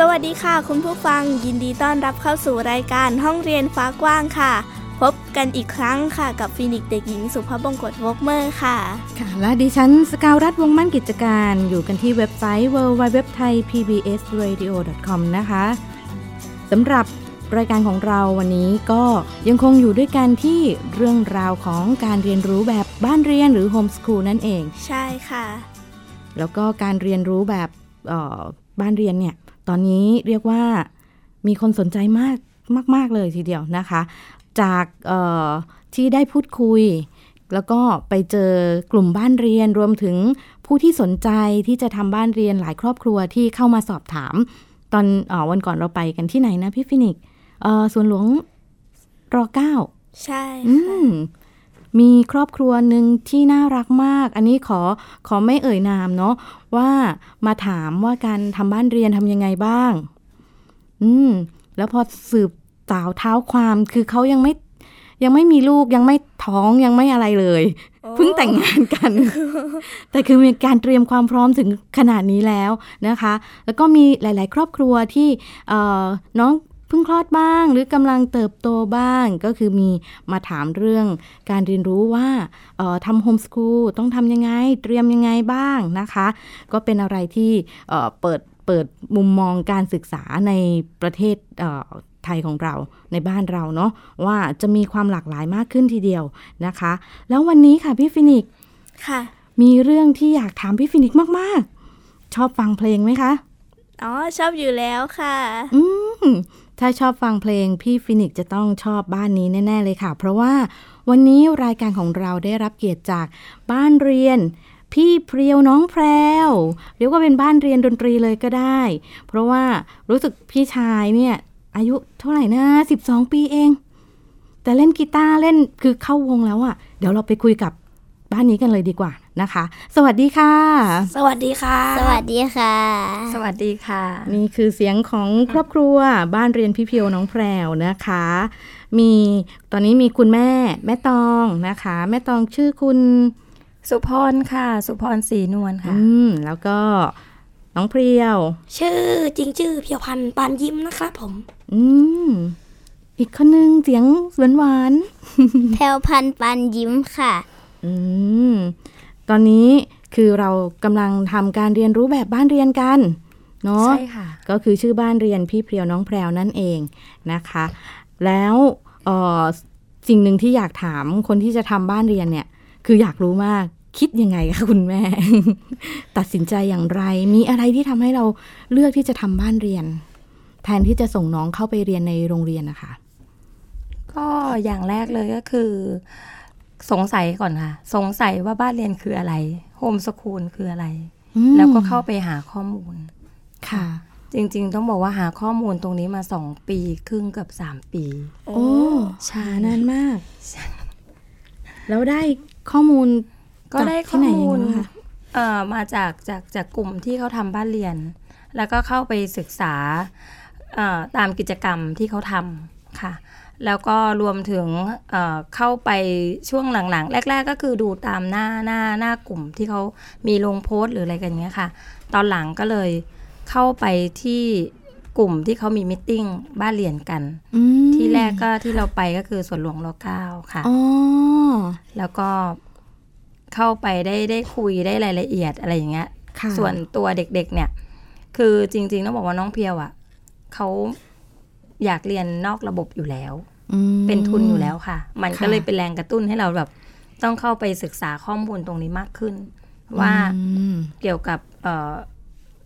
สวัสดีค่ะคุณผู้ฟังยินดีต้อนรับเข้าสู่รายการห้องเรียนฟ้ากว้างค่ะพบกันอีกครั้งค่ะกับฟีนิกซ์เด็กหญิงสุภบงกตวอกเมอร์ค่ะค่ะและดิฉันสกาวรัตน์วงมั่นกิจการอยู่กันที่เว็บไซต์ www.thaipbsradio.com นะคะสำหรับรายการของเราวันนี้ก็ยังคงอยู่ด้วยกันที่เรื่องราวของการเรียนรู้แบบบ้านเรียนหรือ Homeschool นั่นเองใช่ค่ะแล้วก็การเรียนรู้แบบบ้านเรียนเนี่ยตอนนี้เรียกว่ามีคนสนใจมากเลยทีเดียวนะคะจากที่ได้พูดคุยแล้วก็ไปเจอกลุ่มบ้านเรียนรวมถึงผู้ที่สนใจที่จะทำบ้านเรียนหลายครอบครัวที่เข้ามาสอบถามตอนวันก่อนเราไปกันที่ไหนนะพี่ฟินิกสวนหลวงร.9 ใช่ค่ะมีครอบครัวหนึ่งที่น่ารักมากอันนี้ขอไม่เอ่ยนามเนาะว่ามาถามว่าการทำบ้านเรียนทำยังไงบ้างแล้วพอสืบสาวเท้าความคือเขายังไม่มีลูกยังไม่ท้องยังไม่อะไรเลยเพิ่งแต่งงานกัน แต่คือมีการเตรียมความพร้อมถึงขนาดนี้แล้วนะคะแล้วก็มีหลายๆครอบครัวที่น้องเพิ่งคลอดบ้างหรือกำลังเติบโตบ้างก็คือมีมาถามเรื่องการเรียนรู้ว่าทำโฮมสคูลต้องทำยังไงเตรียมยังไงบ้างนะคะก็เป็นอะไรที่เปิดมุมมองการศึกษาในประเทศไทยของเราในบ้านเราเนาะว่าจะมีความหลากหลายมากขึ้นทีเดียวนะคะแล้ววันนี้ค่ะพี่ฟินิกค่ะมีเรื่องที่อยากถามพี่ฟินิกมากๆชอบฟังเพลงไหมคะอ๋อชอบอยู่แล้วค่ะถ้าชอบฟังเพลงพี่ฟินิกซ์จะต้องชอบบ้านนี้แน่ๆเลยค่ะเพราะว่าวันนี้รายการของเราได้รับเกียรติจากบ้านเรียนพี่เพรียวน้องแพรวเรียกว่าเป็นบ้านเรียนดนตรีเลยก็ได้เพราะว่ารู้สึกพี่ชายเนี่ยอายุเท่าไหร่นะ12ปีเองแต่เล่นกีตาร์เล่นคือเข้าวงแล้วอ่ะเดี๋ยวเราไปคุยกับบ้านนี้กันเลยดีกว่านะคะสวัสดีค่ะสวัสดีค่ะสวัสดีค่ะสวัสดีค่ะนี่คือเสียงของครอบครัวบ้านเรียนพี่เพียวน้องแพรวนะคะมีตอนนี้มีคุณแม่ตองนะคะแม่ตองชื่อคุณสุพรค่ะสุพรศรีนวลค่ะแล้วก็น้องเพรียวชื่อจริงชื่อเพียวพันธุ์ปานยิ้มนะครับผมอีกคนนึงเสียงหวานๆเพียวพันธุ์ปานยิ้มค่ะตอนนี้คือเรากำลังทำการเรียนรู้แบบบ้านเรียนกันเนาะใช่ค่ะก็คือชื่อบ้านเรียนพี่เพรียวน้องแพรวนั่นเองนะคะแล้วสิ่งหนึ่งที่อยากถามคนที่จะทำบ้านเรียนเนี่ยคืออยากรู้มากคิดยังไงคะคุณแม่ ตัดสินใจอย่างไรมีอะไรที่ทำให้เราเลือกที่จะทำบ้านเรียนแทนที่จะส่งน้องเข้าไปเรียนในโรงเรียนนะคะก็อย่างแรกเลยก็คือสงสัยก่อนค่ะสงสัยว่าบ้านเรียนคืออะไรโฮมสคูลคืออะไรแล้วก็เข้าไปหาข้อมูลค่ะจริงๆต้องบอกว่าหาข้อมูลตรงนี้มา2ปีครึ่งเกือบ3ปีโอ้ช้านานมากแล้วได้ข้อมูลก็ได้ข้อมูลมาจากกลุ่มที่เขาทำบ้านเรียนแล้วก็เข้าไปศึกษาตามกิจกรรมที่เขาทำค่ะแล้วก็รวมถึงเข้าไปช่วงหลังๆแรกๆก็คือดูตามหน้ากลุ่มที่เขามีลงโพสต์หรืออะไรกันเงี้ยค่ะตอนหลังก็เลยเข้าไปที่กลุ่มที่เขามีมิทติ้งบ้านเรียนกันที่แรกก็ที่เราไปก็คือสวนหลวงร.9 ค่ะแล้วก็เข้าไปได้คุยได้รายละเอียดอะไรอย่างเงี้ยส่วนตัวเด็กๆเนี่ยคือจริงๆต้องบอกว่าน้องเพียวอ่ะเขาอยากเรียนนอกระบบอยู่แล้วเป็นทุนอยู่แล้วค่ะมันก็เลยเป็นแรงกระตุ้นให้เราแบบต้องเข้าไปศึกษาข้อมูลตรงนี้มากขึ้นว่าเกี่ยวกับ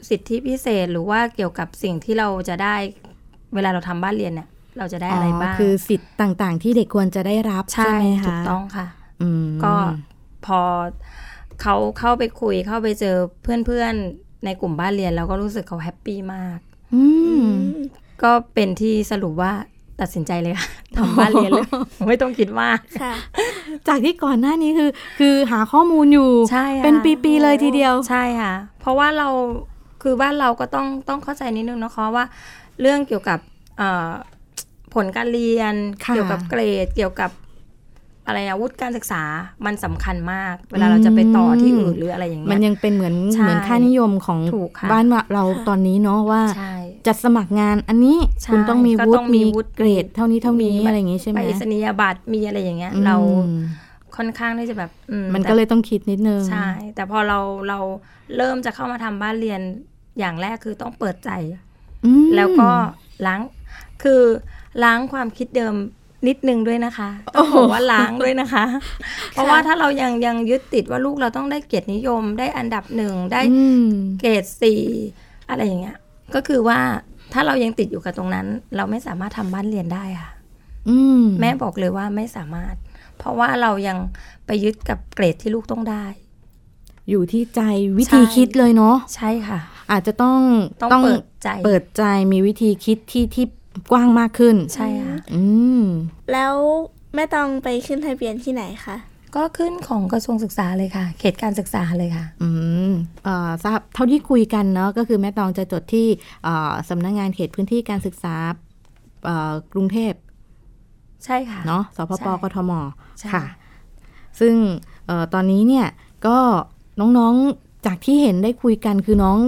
สิทธิพิเศษหรือว่าเกี่ยวกับสิ่งที่เราจะได้เวลาเราทำบ้านเรียนเนี่ยเราจะได้อะไรบ้างคือสิทธิ์ต่างๆที่เด็กควรจะได้รับใช่ไหมคะถูกต้องค่ะ ก็พอเขาเข้าไปคุยเข้าไปเจอเพื่อนๆในกลุ่มบ้านเรียนแล้วก็รู้สึกเขาแฮปปี้มากก็เป็นที่สรุปว่าตัดสินใจเลยค่ะทำบ้านเรียนเลยไม่ต้องคิดมากจากที่ก่อนหน้านี้คือหาข้อมูลอยู่เป็นปีๆเลยทีเดียวใช่ค่ะเพราะว่าเราคือบ้านเราก็ต้องเข้าใจนิดนึงนะคะว่าเรื่องเกี่ยวกับผลการเรียนเกี่ยวกับเกรดเกี่ยวกับอะไรวุฒิการศึกษามันสำคัญมากเวลาเราจะไปต่อที่อื่นหรืออะไรอย่างเงี้ยมันยังเป็นเหมือนค่านิยมของบ้านเราตอนนี้เนาะว่าจะสมัครงานอันนี้คุณต้องมีวุฒิเกรดเท่านี้เท่านี้อะไรอย่างงี้ใช่ไหมไปสนิยบัตรมีอะไรอย่างเงี้ยเราค่อนข้างที่จะแบบมันก็เลยต้องคิดนิดนึงใช่แต่พอเราเริ่มจะเข้ามาทำบ้านเรียนอย่างแรกคือต้องเปิดใจแล้วก็ล้างความคิดเดิมนิดนึงด้วยนะคะต้องบอกว่าล้างด้วยนะคะ เพราะว่าถ้าเรายังยึดติดว่าลูกเราต้องได้เกียรตินิยมได้อันดับหนึ่งได้เกรด4อะไรอย่างเงี้ยก็คือว่าถ้าเรายังติดอยู่กับตรงนั้นเราไม่สามารถทำบ้านเรียนได้ค่ะแม่บอกเลยว่าไม่สามารถเพราะว่าเรายังไปยึดกับเกรดที่ลูกต้องได้อยู่ที่ใจวิธีคิดเลยเนาะใช่ค่ะอาจจะต้องเปิดใจมีวิธีคิดที่กว้างมากขึ้นใช่ค่ะแล้วแม่ต้องไปขึ้นทะเบียนที่ไหนคะก็ขึ้นของกระทรวงศึกษาเลยค่ะเขตการศึกษาเลยค่ะทราบเท่าที่คุยกันเนาะก็คือแม่ตองจะจดที่สำนักงานเขตพื้นที่การศึกษากรุงเทพใช่ค่ะเนาะสพปกทมค่ะซึ่งตอนนี้เนี่ยก็น้องๆจากที่เห็นได้คุยกันคือน้อง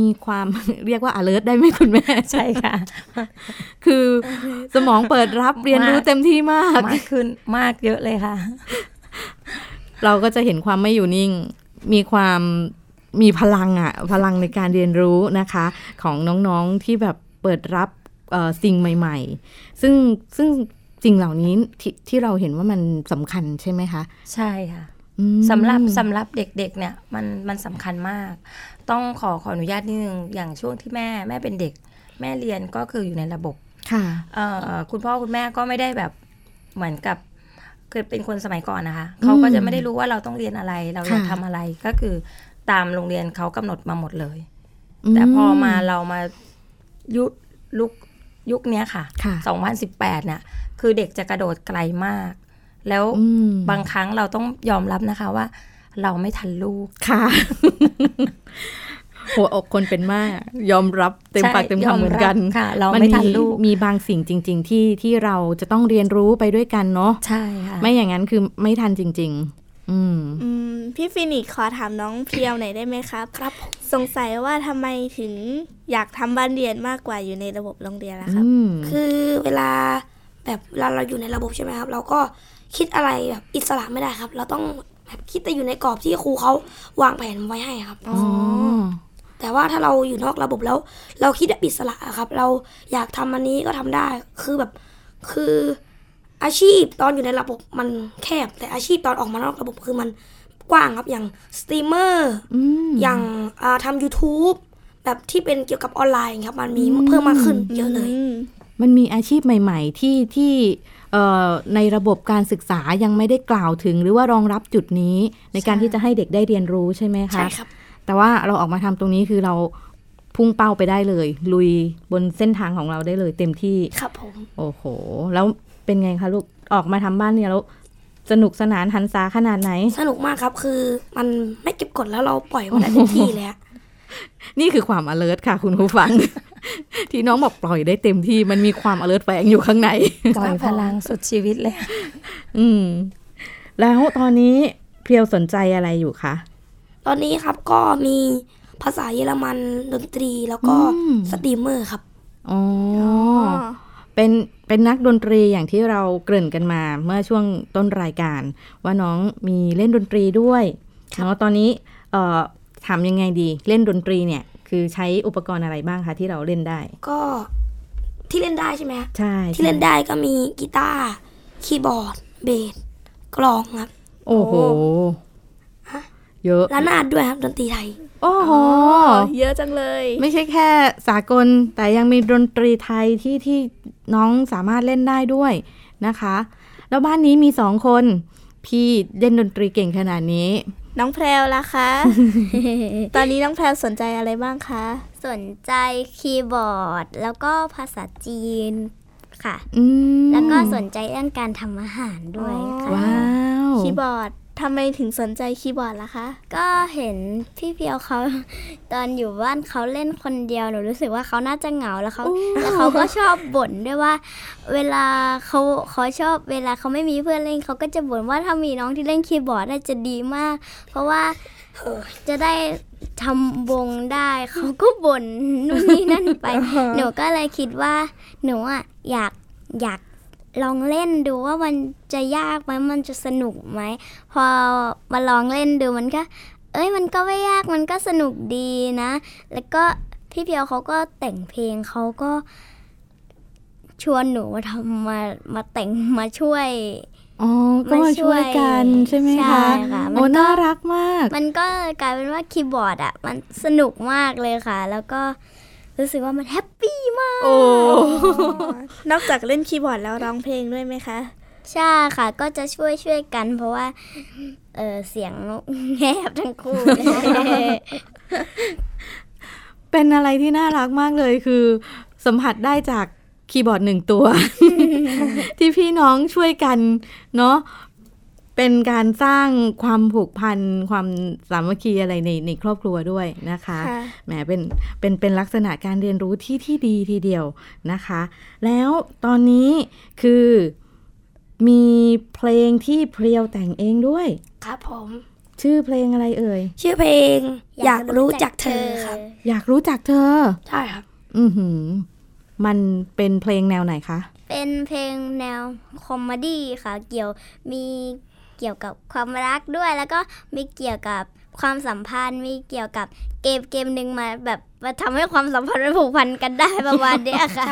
มีความเรียกว่า alert ได้ไหมคุณแม่ใช่ค่ะคือสมองเปิดรับเรียนรู้เต็มที่มากขึ้นมากเยอะเลยค่ะเราก็จะเห็นความไม่อยู่นิ่งมีความมีพลังอ่ะพลังในการเรียนรู้นะคะของน้องๆที่แบบเปิดรับสิ่งใหม่ๆซึ่งสิ่งเหล่านี้ที่เราเห็นว่ามันสำคัญใช่ไหมคะใช่ค่ะสำหรับเด็กๆเนี่ยมันสำคัญมากต้องขออนุญาตนิดนึงอย่างช่วงที่แม่เป็นเด็กแม่เรียนก็คืออยู่ในระบบค่ะคุณพ่อคุณแม่ก็ไม่ได้แบบเหมือนกับเคยเป็นคนสมัยก่อนนะคะเขาก็จะไม่ได้รู้ว่าเราต้องเรียนอะไรเราอยากทำอะไรก็คือตามโรงเรียนเขากำหนดมาหมดเลยแต่พอมาเรามายุคนี้ค่ะ2018เนี่ยคือเด็กจะกระโดดไกลมากแล้วบางครั้งเราต้องยอมรับนะคะว่าเราไม่ทันลูกค่ะ หัวอกคนเป็นแม่ยอมรับเต็มปากเต็มคำเหมือนกันเราไม่ทันลูกมีบางสิ่งจริงๆที่เราจะต้องเรียนรู้ไปด้วยกันเนาะใช่ค่ะไม่อย่างนั้นคือไม่ทันจริงๆพี่ฟินิกขอถามน้องเพียวหน่อยได้ไหมครับครับสงสัยว่าทำไมถึงอยากทำบ้านเรียนมากกว่าอยู่ในระบบโรงเรียนล่ะครับคือเวลาเราอยู่ในระบบใช่ไหมครับเราก็คิดอะไรแบบอิสระไม่ได้ครับเราต้องแบบคิดแต่อยู่ในกรอบที่ครูเขาวางแผนไว้ให้ครับแต่ว่าถ้าเราอยู่นอกระบบแล้วเราคิดแบบอิสระครับเราอยากทำอันนี้ก็ทำได้คืออาชีพตอนอยู่ในระบบมันแคบแต่อาชีพตอนออกมานอกระบบคือมันกว้างครับอย่างสตรีมเมอร์อย่างทำ YouTube แบบที่เป็นเกี่ยวกับออนไลน์ครับมันมีเพิ่มมากขึ้นเยอะเลยมันมีอาชีพใหม่ๆที่ในระบบการศึกษายังไม่ได้กล่าวถึงหรือว่ารองรับจุดนี้ในการที่จะให้เด็กได้เรียนรู้ใช่ไหมคะใช่ครับแต่ว่าเราออกมาทำตรงนี้คือเราพุ่งเป้าไปได้เลยลุยบนเส้นทางของเราได้เลยเต็มที่ครับผมโอ้โหแล้วเป็นไงคะลูกออกมาทำบ้านเนี่ยแล้วสนุกสนานหันษาขนาดไหนสนุกมากครับคือมันไม่เก็บกดแล้วเราปล่อยมันได้เต็มที่เลยนี่คือความ alert ค่ะคุณผู้ฟัง ที่น้องบอกปล่อยได้เต็มที่มันมีความ alert แฝงอยู่ข้างในปล่อย พลังสุดชีวิตเลย แล้วตอนนี้เพียวสนใจอะไรอยู่คะตอนนี้ครับก็มีภาษาเยอรมันดนตรีแล้วก็สตรีมเมอร์ครับอ๋อเป็นนักดนตรีอย่างที่เราเกริ่นกันมาเมื่อช่วงต้นรายการว่าน้องมีเล่นดนตรีด้วยเนาะตอนนี้ถามยังไงดีเล่นดนตรีเนี่ยคือใช้อุปกรณ์อะไรบ้างคะที่เราเล่นได้ก็ที่เล่นได้ใช่ไหมคะใช่ที่เล่นได้ก็มีกีตาร์คีย์บอร์ดเบสกลองครับโอ้โหเยอะระนาดด้วยครับดนตรีไทยโอ้โหเยอะจังเลยไม่ใช่แค่สากลแต่ยังมีดนตรีไทยที่น้องสามารถเล่นได้ด้วยนะคะแล้วบ้านนี้มี2 คน พี่เล่นดนตรีเก่งขนาดนี้น้องแพรวล่ะคะ ตอนนี้น้องแพรวสนใจอะไรบ้างคะสนใจคีย์บอร์ดแล้วก็ภาษาจีนค่ะแล้วก็สนใจเรื่องการทำอาหารด้วยค่ะว้าวคีย์บอร์ดทำไมถึงสนใจคีย์บอร์ดล่ะคะก็เห็นพี่เพียวเขาตอนอยู่บ้านเขาเล่นคนเดียวหนูรู้สึกว่าเขาน่าจะเหงาแล้วเขาก็ชอบบ่นด้วยว่าเวลาเขาชอบเวลาเขาไม่มีเพื่อนเล่นเขาก็จะบ่นว่าถ้ามีน้องที่เล่นคีย์บอร์ดน่าจะดีมากเพราะว่าจะได้ทำวงได้เขาก็บ่นนู่นนี่นั่นไปหนูก็เลยคิดว่าหนูอ่ะอยากลองเล่นดูว่ามันจะยากไหมมันจะสนุกไหมพอมาลองเล่นดูมันก็มันก็ไม่ยากมันก็สนุกดีนะแล้วก็พี่เพียวเขาก็แต่งเพลงเขาก็ชวนหนูมาทำมาแต่งมาช่วยก็มาช่วยกันใช่ไหมคะโอ้น่ารักมากมันก็กลายเป็นว่าคีย์บอร์ดอ่ะมันสนุกมากเลยค่ะแล้วก็รู้สึกว่ามันแฮปปี้มากนอกจากเล่นคีย์บอร์ดแล้วร้องเพลงด้วยไหมคะใช่ค่ะก็จะช่วยกันเพราะว่าเสียงแหบทั้งคู่ เป็นอะไรที่น่ารักมากเลยคือสัมผัสได้จากคีย์บอร์ดหนึ่งตัว ที่พี่น้องช่วยกันเนาะเป็นการสร้างความผูกพันความสามัคคีอะไรในครอบครัวด้วยนะคะแหมเป็นลักษณะการเรียนรู้ที่ดีทีเดียวนะคะแล้วตอนนี้คือมีเพลงที่เพลียวแต่งเองด้วยครับผมชื่อเพลงอะไรเอ่ยชื่อเพลงอยากรู้จักเธอครับอยากรู้จักเธอใช่ครับอือหือมันเป็นเพลงแนวไหนคะเป็นเพลงแนวคอมเมดี้ค่ะมีเกี่ยวกับความรักด้วยแล้วก็มีเกี่ยวกับความสัมพันธ์มีเกี่ยวกับเกมนึงมาแบบมาทำให้ความสัมพันธ์มันผูกพันกันได้ประมาณนี้ค่ะ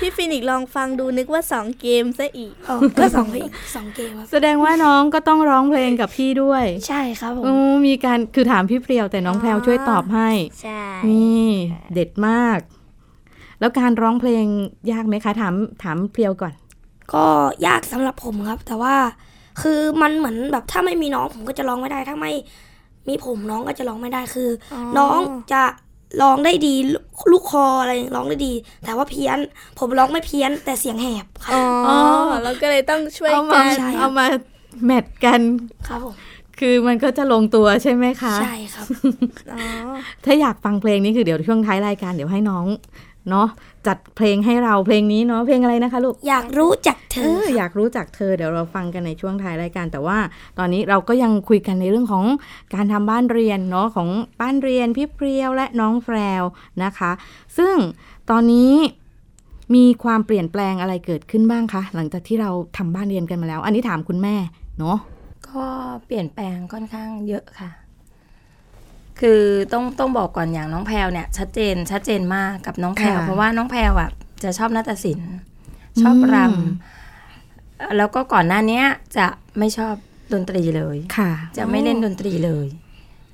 พี่ฟินิกลองฟังดูนึกว่า2เกมซะอีกก็2เพลง2เกมแสดงว่าน้องก็ต้องร้องเพลงกับพี่ด้วยใช่ครับผมมีการคือถามพี่เพลียวแต่น้องแพรวช่วยตอบให้ใช่นี่เด็ดมากแล้วการร้องเพลงยากไหมคะถามเพลียวก่อนก็ยากสำหรับผมครับแต่ว่าคือมันเหมือนแบบถ้าไม่มีน้องผมก็จะร้องไม่ได้ถ้าไม่มีผมน้องก็จะร้องไม่ได้คือน้องจะร้องได้ดีลูกคออะไรร้องได้ดีแต่ว่าเพี้ยนผมร้องไม่เพี้ยนแต่เสียงแหบค่ะอ๋อแล้วก็เลยต้องช่วยกันเอามาแมทกันครับผมคือมันก็จะลงตัวใช่ไหมคะใช่ครับอ๋อถ้าอยากฟังเพลงนี้คือเดี๋ยวช่วงท้ายรายการเดี๋ยวให้น้องเนาะจัดเพลงให้เราเพลงนี้เนาะเพลงอะไรนะคะลูกอยากรู้จักเธออยากรู้จักเธอเดี๋ยวเราฟังกันในช่วงท้ายรายการแต่ว่าตอนนี้เราก็ยังคุยกันในเรื่องของการทำบ้านเรียนเนาะของบ้านเรียนพี่เพลียวและน้องแพรวนะคะซึ่งตอนนี้มีความเปลี่ยนแปลงอะไรเกิดขึ้นบ้างคะหลังจากที่เราทำบ้านเรียนกันมาแล้วอันนี้ถามคุณแม่เนาะก็เปลี่ยนแปลงค่อนข้างเยอะค่ะคือต้องบอกก่อนอย่างน้องแพรวเนี่ยชัดเจนมากกับน้องแพรวเพราะว่าน้องแพรวอ่ะจะชอบนาฏศิลป์ชอบรำแล้วก็ก่อนหน้านี้จะไม่ชอบดนตรีเลยจะไม่เล่นดนตรีเลย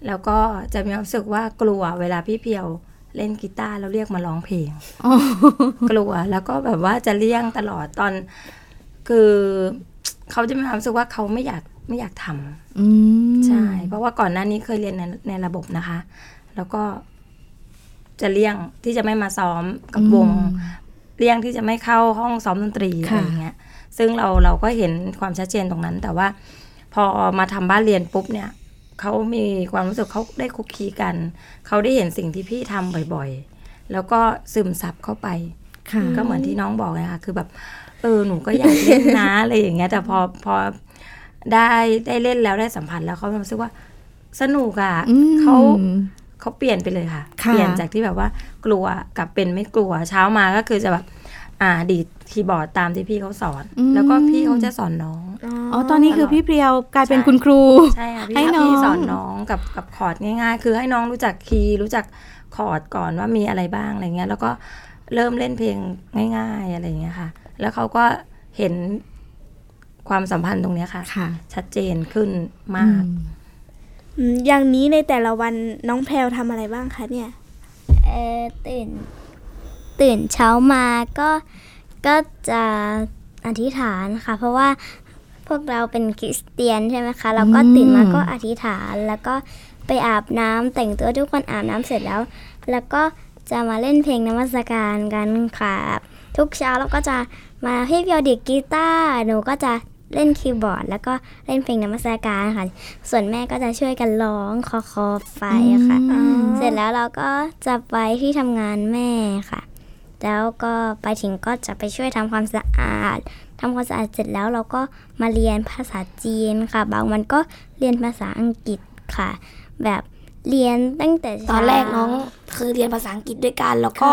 แล้วก็จะมีความรู้สึกว่ากลัวเวลาพี่เพียวเล่นกีตาร์แล้วเรียกมาร้องเพลง กลัวแล้วก็แบบว่าจะเลี่ยงตลอดตอนคือเขาจะมีความรู้สึกว่าเขาไม่อยากทำใช่เพราะว่าก่อนหน้านี้เคยเรียนในระบบนะคะแล้วก็จะเลี่ยงที่จะไม่มาซ้อมกับวงเลี่ยงที่จะไม่เข้าห้องซ้อมดนตรีอะไรอย่างเงี้ยซึ่งเราก็เห็นความชัดเจนตรงนั้นแต่ว่าพอมาทำบ้านเรียนปุ๊บเนี่ยเขามีความรู้สึกเขาได้คุกคีกันเขาได้เห็นสิ่งที่พี่ทำบ่อยๆแล้วก็ซึมซับเข้าไปก็เหมือนที่น้องบอกนะคะคือแบบหนูก็อยากเล่นนะอะไรอย่างเงี้ยแต่พอได้เล่นแล้วได้สัมผัสแล้วเขารู้สึกว่าสนุกอ่ะเขาเปลี่ยนไปเลยค่ะเปลี่ยนจากที่แบบว่ากลัวกลับเป็นไม่กลัวเช้ามาก็คือจะแบบดีดคีย์บอร์ดตามที่พี่เขาสอนแล้วก็พี่เขาจะสอนน้องอ๋อตอนนี้คือพี่เปรียวกลายเป็นคุณครูใช่ค่ะพี่สอนน้องกับคอร์ดง่ายๆคือให้น้องรู้จักคีย์รู้จักคอร์ดก่อนว่ามีอะไรบ้างอะไรเงี้ยแล้วก็เริ่มเล่นเพลงง่ายๆอะไรเงี้ยค่ะแล้วเขาก็เห็นความสัมพันธ์ตรงนี้ค่ะชัดเจนขึ้นมากอย่างนี้ในแต่ละวันน้องแพรวทำอะไรบ้างคะเนี่ยตื่นเช้ามาก็จะอธิษฐานค่ะเพราะว่า พวกเราเป็นคริสเตียนใช่ไหมคะเราก็ตื่นมาก็อธิษฐานแล้วก็ไปอาบน้ำแต่งตัวทุกคนอาบน้ำเสร็จแล้วแล้วก็จะมาเล่นเพลงนมัสการกันค่ะทุกเช้าเราก็จะมาพี่เบียวดีดกีตาร์หนูก็จะเล่นคีย์บอร์ดแล้วก็เล่นเพลงนมัสการค่ะส่วนแม่ก็จะช่วยกันร้องคอไปค่ะเสร็จแล้วเราก็จะไปที่ทำงานแม่ค่ะแล้วก็ไปถึงก็จะไปช่วยทำความสะอาดเสร็จแล้วเราก็มาเรียนภาษาจีนค่ะบางวันก็เรียนภาษาอังกฤษค่ะแบบเรียนตั้งแต่ตอนแรกน้องคือเรียนภาษาอังกฤษด้วยกันแล้วก็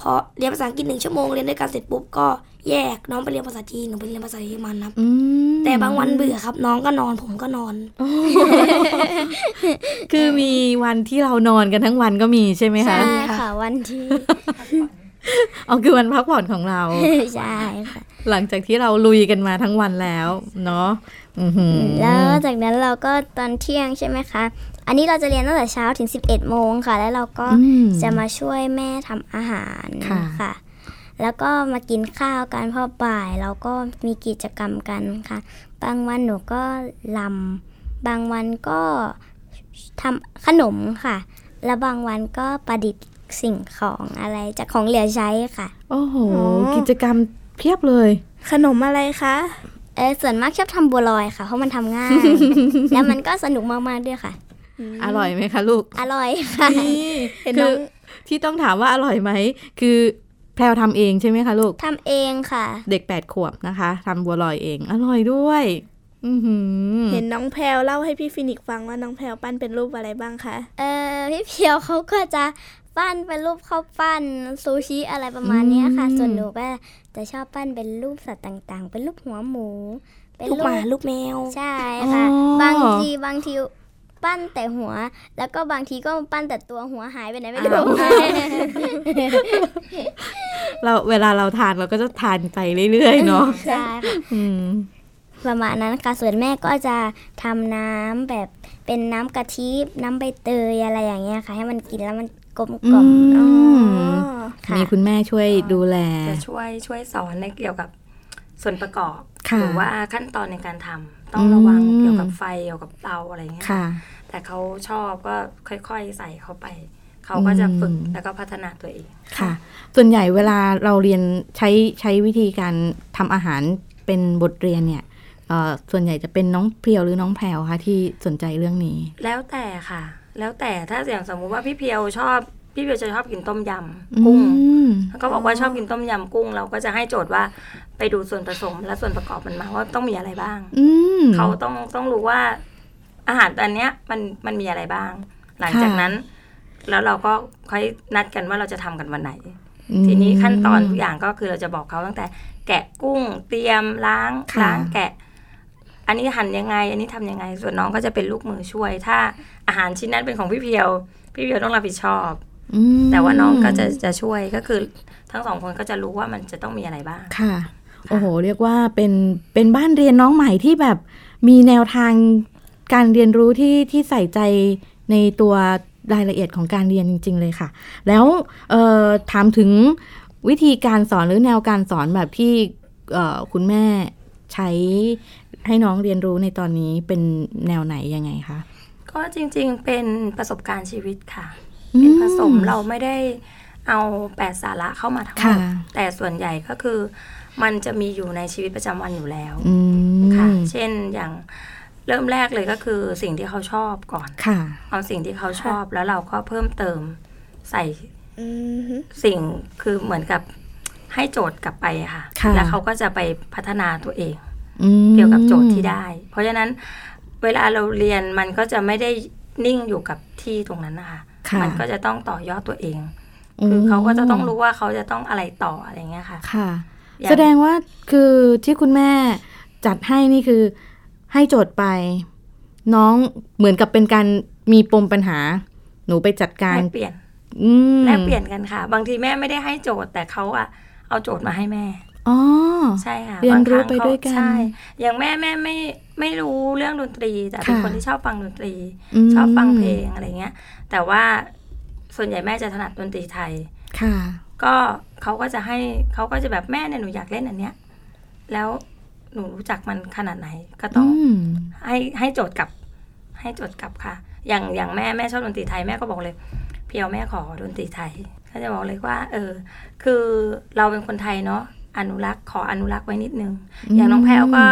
พอเรียนภาษาอังกฤษ1ชั่วโมงเรียนด้วยกันเสร็จปุ๊บก็แยกน้องไปเรียนภาษาจีนหนูไปเรียนภาษาเยอรมันครับแต่บางวันเบื่อครับน้องก็นอนผมก็นอน คือมีวันที่เรานอนกันทั้งวันก็มีใช่ไหมคะใช่ค่ะวันที่ อ๋อคือวันพักผ่อนของเราใช่ค่ะหลังจากที่เราลุยกันมาทั้งวันแล้วเนาะแล้วจากนั้นเราก็ตอนเที่ยงใช่ไหมคะอันนี้เราจะเรียนตั้งแต่เช้าถึง 11 โมงค่ะแล้วเราก็จะมาช่วยแม่ทำอาหารค่ะแล้วก็มากินข้าวกันพอบ่ายเราก็มีกิจกรรมกันค่ะบางวันหนูก็รำบางวันก็ทำขนมค่ะและบางวันก็ประดิษฐ์สิ่งของอะไรจากของเหลือใช้ค่ะโอ้โหกิจกรรมเพียบเลยขนมอะไรคะส่วนมากชอบทำบัวลอยค่ะเพราะมันทำง่าย แล้วมันก็สนุกมากๆด้วยค่ะอร่อยไหมคะลูกอร่อยค่ะคือที่ต้องถามว่าอร่อยไหมคือแพรวทำเองใช่ไหมคะลูกทำเองค่ะเด็ก8 ขวบนะคะทำบัวลอยเองอร่อยด้วยเห็นน้องแพรวเล่าให้พี่ฟินิกฟังว่าน้องแพรวปั้นเป็นรูปอะไรบ้างคะพี่เพียวเขาก็จะปั้นเป็นรูปข้าวปั้นซูชิอะไรประมาณนี้ค่ะส่วนหนูก็จะชอบปั้นเป็นรูปสัตว์ต่างๆเป็นรูปหัวหมูเป็นรูปหมารูปแมวใช่ค่ะบางทีปั้นแต่หัวแล้วก็บางทีก็ปั้นแต่ตัวหัวหายไปไหนไม่รู้ เราเวลาเราทานเราก็จะทานไปเรื่อยๆเนาะใช่ค่ะประมาณนั้นค่ะส่วนแม่ก็จะทำน้ำแบบเป็นน้ำกะทิน้ำใบเตยอะไรอย่างเงี้ยค่ะให้มันกินแล้วมันกลมกล่อมมีคุณแม่ช่วยดูแลจะช่วยสอนในเกี่ยวกับส่วนประกอบหรือว่าขั้นตอนในการทำต้องระวังเกี่ยวกับไฟเกี่ยวกับเตาอะไรเงี้ยแต่เขาชอบก็ค่อยๆใส่เข้าไปเขาก็จะฝึกแล้วก็พัฒนาตัวเองค่ะส่วนใหญ่เวลาเราเรียนใช้วิธีการทำอาหารเป็นบทเรียนเนี่ยส่วนใหญ่จะเป็นน้องเพียวหรือน้องแพรวคะที่สนใจเรื่องนี้แล้วแต่ค่ะแล้วแต่ถ้าอย่างสมมุติว่าพี่เพียวจะชอบกินต้มยำกุ้งแล้วก็บอกว่าชอบกินต้มยำกุ้งเราก็จะให้โจทย์ว่าไปดูส่วนผสมและส่วนประกอบมันมาว่าต้องมีอะไรบ้างเขาต้องรู้ว่าอาหารอันเนี้ยมันมีอะไรบ้างหลังจากนั้นแล้วเราก็ค่อยนัดกันว่าเราจะทำกันวันไหนทีนี้ขั้นตอนทุกอย่างก็คือเราจะบอกเขาตั้งแต่แกะกุ้งเตรียมล้างแกะอันนี้หั่นยังไงอันนี้ทำยังไงส่วนน้องก็จะเป็นลูกมือช่วยถ้าอาหารชิ้นนั้นเป็นของพี่เพียวต้องรับผิดชอบแต่ว่าน้องก็จะช่วยก็คือทั้งสองคนก็จะรู้ว่ามันจะต้องมีอะไรบ้างค่ะโอ้โหเรียกว่าเป็นบ้านเรียนน้องใหม่ที่แบบมีแนวทางการเรียนรู้ที่ใส่ใจในตัวรายละเอียดของการเรียนจริงๆเลยค่ะแล้วถามถึงวิธีการสอนหรือแนวการสอนแบบที่คุณแม่ใช้ให้น้องเรียนรู้ในตอนนี้เป็นแนวไหนยังไงคะก็จริงๆเป็นประสบการณ์ชีวิตค่ะเป็นผสมเราไม่ได้เอา8 สาระเข้ามาทั้งหมดแต่ส่วนใหญ่ก็คือมันจะมีอยู่ในชีวิตประจำวันอยู่แล้วค่ะเช่นอย่างเริ่มแรกเลยก็คือสิ่งที่เขาชอบก่อนเอาสิ่งที่เขาชอบแล้วเราก็เพิ่มเติมใส่สิ่งคือเหมือนกับให้โจทย์กลับไปค่ะแล้วเขาก็จะไปพัฒนาตัวเองเกี่ยวกับโจทย์ที่ได้เพราะฉะนั้นเวลาเราเรียนมันก็จะไม่ได้นิ่งอยู่กับที่ตรงนั้นนะคะมันก็จะต้องต่อยอดตัวเองคือเขาก็จะต้องรู้ว่าเขาจะต้องอะไรต่ออะไรเงี้ยค่ะค่ะแสดงว่าคือที่คุณแม่จัดให้นี่คือให้โจทย์ไปน้องเหมือนกับเป็นการมีปมปัญหาหนูไปจัดการแลกเปลี่ยนกันค่ะบางทีแม่ไม่ได้ให้โจทย์แต่เขาอะเอาโจทย์มาให้แม่อ๋อใช่ค่ะเรียนรู้ไปด้วยกันใช่อย่างแม่ไม่รู้เรื่องดนตรีแต่เป็นคนที่ชอบฟังดนตรีชอบฟังเพลงอะไรเงี้ยแต่ว่าส่วนใหญ่แม่จะถนัดดนตรีไทยค่ะก็เขาก็จะแบบแม่เนี่ยหนูอยากเล่นอันเนี้ยแล้ว หนูรู้จักมันขนาดไหนก็ต้องให้โจทย์กลับให้โจทย์กลับค่ะอย่างแม่ชอบดนตรีไทยแม่ก็บอกเลยเพียวแม่ขอดนตรีไทยก็จะบอกเลยว่าคือเราเป็นคนไทยเนาะอนุรักษ์ขออนุรักษ์ไว้นิดนึงอย่างน้องแพลวก็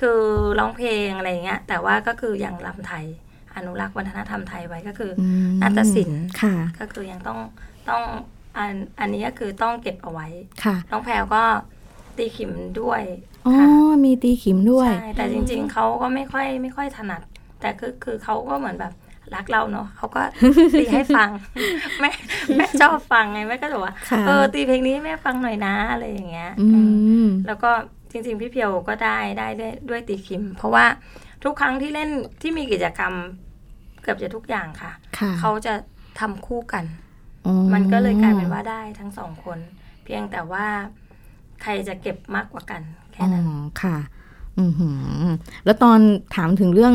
คือร้องเพลงอะไรอย่างเงี้ยแต่ว่าก็คืออย่างรำไทยอนุรักษ์วัฒนธรรมไทยไว้ก็คือนาฏศิลป์ก็คือยังต้องอันนี้ก็คือต้องเก็บเอาไว้น้องแพลวก็ตีขิมด้วยอ๋อมีตีขิมด้วยใช่แต่จริงๆเขาก็ไม่ค่อยถนัดแต่คือเขาก็เหมือนแบบรักเราเนาะเขาก็ตีให้ฟังแม่ชอบฟังไงแม่ก็บอกว่าตีเพลงนี้แม่ฟังหน่อยนะอะไรอย่างเงี้ยแล้วก็จริงๆพี่เพียวก็ได้ด้วยตีขิมเพราะว่าทุกครั้งที่เล่นที่มีกิจกรรมเกือบจะทุกอย่างค่ะเขาจะทำคู่กันมันก็เลยกลายเป็นว่าได้ทั้งสองคนเพียงแต่ว่าใครจะเก็บมากกว่ากันแค่นั้นค่ะแล้วตอนถามถึงเรื่อง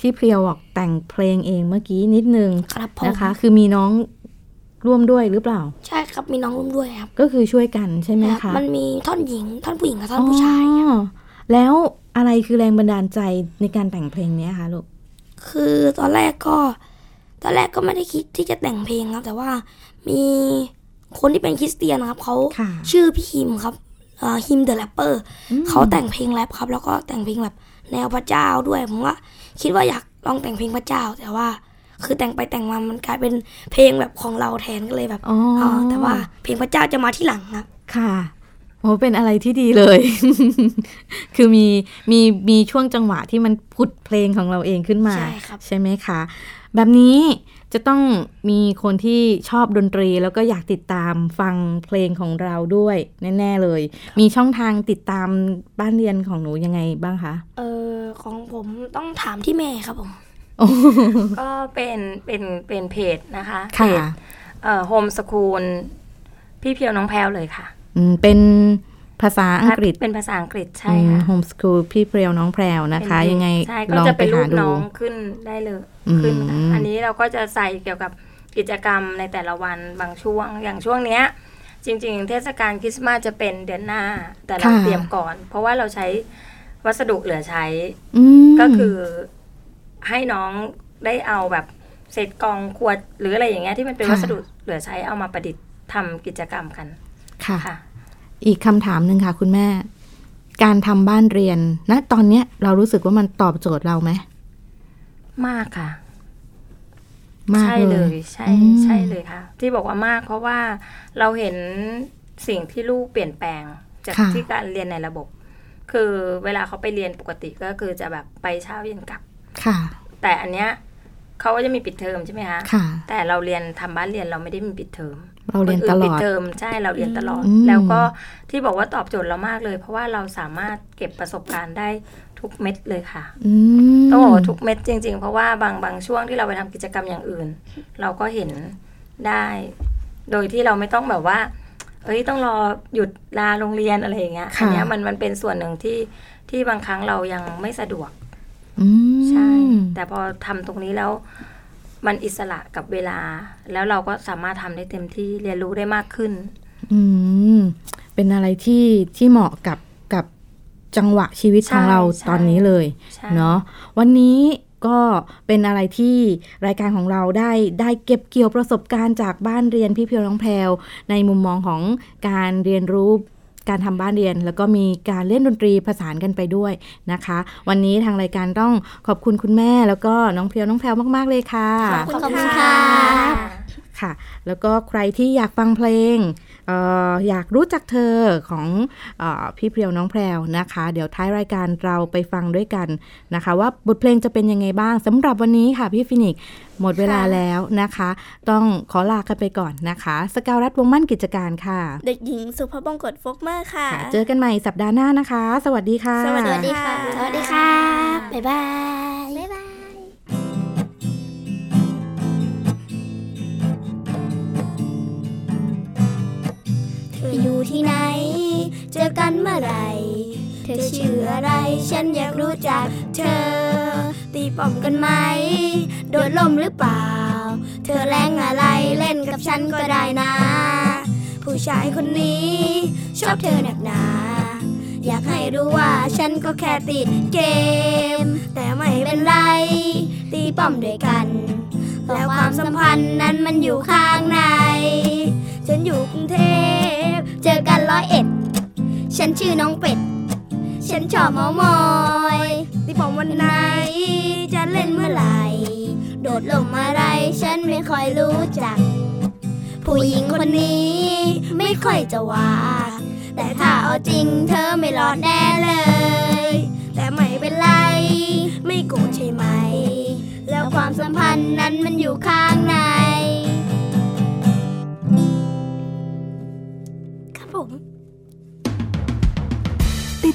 ที่เพียวออกแต่งเพลงเองเมื่อกี้นิดนึงนะคะคือมีน้องร่วมด้วยหรือเปล่าใช่ครับมีน้องร่วมด้วยครับก็คือช่วยกันใช่ไหมคะมันมีท่อนหญิงท่อนผู้หญิงกับท่อนผู้ชายแล้วอะไรคือแรงบันดาลใจในการแต่งเพลงนี้คะลูกคือตอนแรกก็ไม่ได้คิดที่จะแต่งเพลงครับแต่ว่ามีคนที่เป็นคริสเตียนครับเขาชื่อพี่ฮิมครับฮิมเดอะแรปเปอร์เขาแต่งเพลงแรปครับแล้วก็แต่งเพลงแบบแนวพระเจ้าด้วยผมว่าคิดว่าอยากลองแต่งเพลงพระเจ้าแต่ว่าคือแต่งไปแต่งมามันกลายเป็นเพลงแบบของเราแทนก็เลยแบบแต่ว่าเพลงพระเจ้าจะมาที่หลังครับค่ะโอ้เป็นอะไรที่ดีเลย คือมีช่วงจังหวะที่มันผุดเพลงของเราเองขึ้นมาใช่ไหมคะแบบนี้จะต้องมีคนที่ชอบดนตรีแล้วก็อยากติดตามฟังเพลงของเราด้วยแน่ๆเลยมีช่องทางติดตามบ้านเรียนของหนูยังไงบ้างคะของผมต้องถามที่แม่ครับผมก็เป็นเพจนะคะเพจHomeschool พี่เพียวน้องแพลวเลยค่ะเป็นภาษาอังกฤษเป็นภาษาอังกฤษใช่ค่ะ Homeschool พี่เพียวน้องแพลวนะคะยังไงลองไปหาดูน้องขึ้นได้เลยขึ้นอันนี้เราก็จะใส่เกี่ยวกับกิจกรรมในแต่ละวันบางช่วงอย่างช่วงเนี้ยจริงๆเทศกาลคริสต์มาสจะเป็นเดือนหน้าแต่เราเตรียมก่อนเพราะว่าเราใช้วัสดุเหลือใช้ก็คือให้น้องได้เอาแบบเศษกองขวดหรืออะไรอย่างเงี้ยที่มันเป็นวัสดุเหลือใช้เอามาประดิษฐ์ทำกิจกรรมกันค่ะอีกคำถามนึงค่ะคุณแม่การทำบ้านเรียนณตอนเนี้ยเรารู้สึกว่ามันตอบโจทย์เราไหมมากค่ะมากเลยใช่เลยค่ะที่บอกว่ามากเพราะว่าเราเห็นสิ่งที่ลูกเปลี่ยนแปลงจากที่การเรียนในระบบคือเวลาเขาไปเรียนปกติก็คือจะแบบไปเช้าเย็นกลับแต่อันเนี้ยเขาก็จะมีปิดเทอมใช่ไหมคะแต่เราเรียนทำบ้านเรียนเราไม่ได้มีปิดเทอมเราเรียนตลอดปิดเทอมใช่เราเรียนตลอดแล้วก็ที่บอกว่าตอบโจทย์เรามากเลยเพราะว่าเราสามารถเก็บประสบการณ์ได้ทุกเม็ดเลยค่ะต้องบอกว่าทุกเม็ดจริงๆเพราะว่าบางช่วงที่เราไปทำกิจกรรมอย่างอื่นเราก็เห็นได้โดยที่เราไม่ต้องแบบว่าต้องรอหยุดลาโรงเรียนอะไรอย่างเงี้ยอันนี้มันเป็นส่วนหนึ่งที่บางครั้งเรายังไม่สะดวกใช่แต่พอทำตรงนี้แล้วมันอิสระกับเวลาแล้วเราก็สามารถทำได้เต็มที่เรียนรู้ได้มากขึ้นเป็นอะไรที่เหมาะกับจังหวะชีวิตของเราตอนนี้เลยเนาะวันนี้ก็เป็นอะไรที่รายการของเราได้เก็บเกี่ยวประสบการณ์จากบ้านเรียนพี่เพียวน้องแพลวในมุมมองของการเรียนรู้การทำบ้านเรียนแล้วก็มีการเล่นดนตรีผสานกันไปด้วยนะคะวันนี้ทางรายการต้องขอบคุณคุณแม่แล้วก็น้องเพียวน้องแพลวมากๆเลยค่ะขอบคุณค่ะค่ะแล้วก็ใครที่อยากฟังเพลงอยากรู้จักเธอของพี่เพียวน้องแพรวนะคะเดี๋ยวท้ายรายการเราไปฟังด้วยกันนะคะว่าบทเพลงจะเป็นยังไงบ้างสำหรับวันนี้ค่ะพี่ฟินิกหมดเวลาแล้วนะคะต้องขอลากันไปก่อนนะคะสกาวรัตน์วงมั่นกิจการค่ะเด็กหญิงสุภบงกฎฟกเมอร์ค่ะเจอกันใหม่สัปดาห์หน้านะคะสวัสดีค่ะสวัสดีค่ะสวัสดีค่ะบ๊ายบายบ๊ายบายอยู่ที่ไหนเจอกันเมื่อไหร่เธอชื่ออะไรฉันอยากรู้จักเธอตีป้อมกันไหมโดดล่มหรือเปล่าเธอแรงอะไรเล่นกับฉันก็ได้นะผู้ชายคนนี้ชอบเธอหนักหนา อยากให้รู้ว่าฉันก็แค่ติดเกมแต่ไม่เป็นไรตีป้อมด้วยกันแล้วความสัมพันธ์นั้นมันอยู่ข้างในฉันอยู่กรุงเทพเจอกัน101ฉันชื่อน้องเป็ดฉันชอบเมามอยตีป้อมวันไหนจะเล่นเมื่อไหร่โดดลมอะไรฉันไม่ค่อยรู้จักผู้หญิงคนนี้ไม่ค่อยจะหวานแต่ถ้าเอาจริงเธอไม่รอดแน่เลยแต่ไม่เป็นไรไม่โกรธใช่ไหมแล้วความสัมพันธ์นั้นมันอยู่ข้างในครับผมติด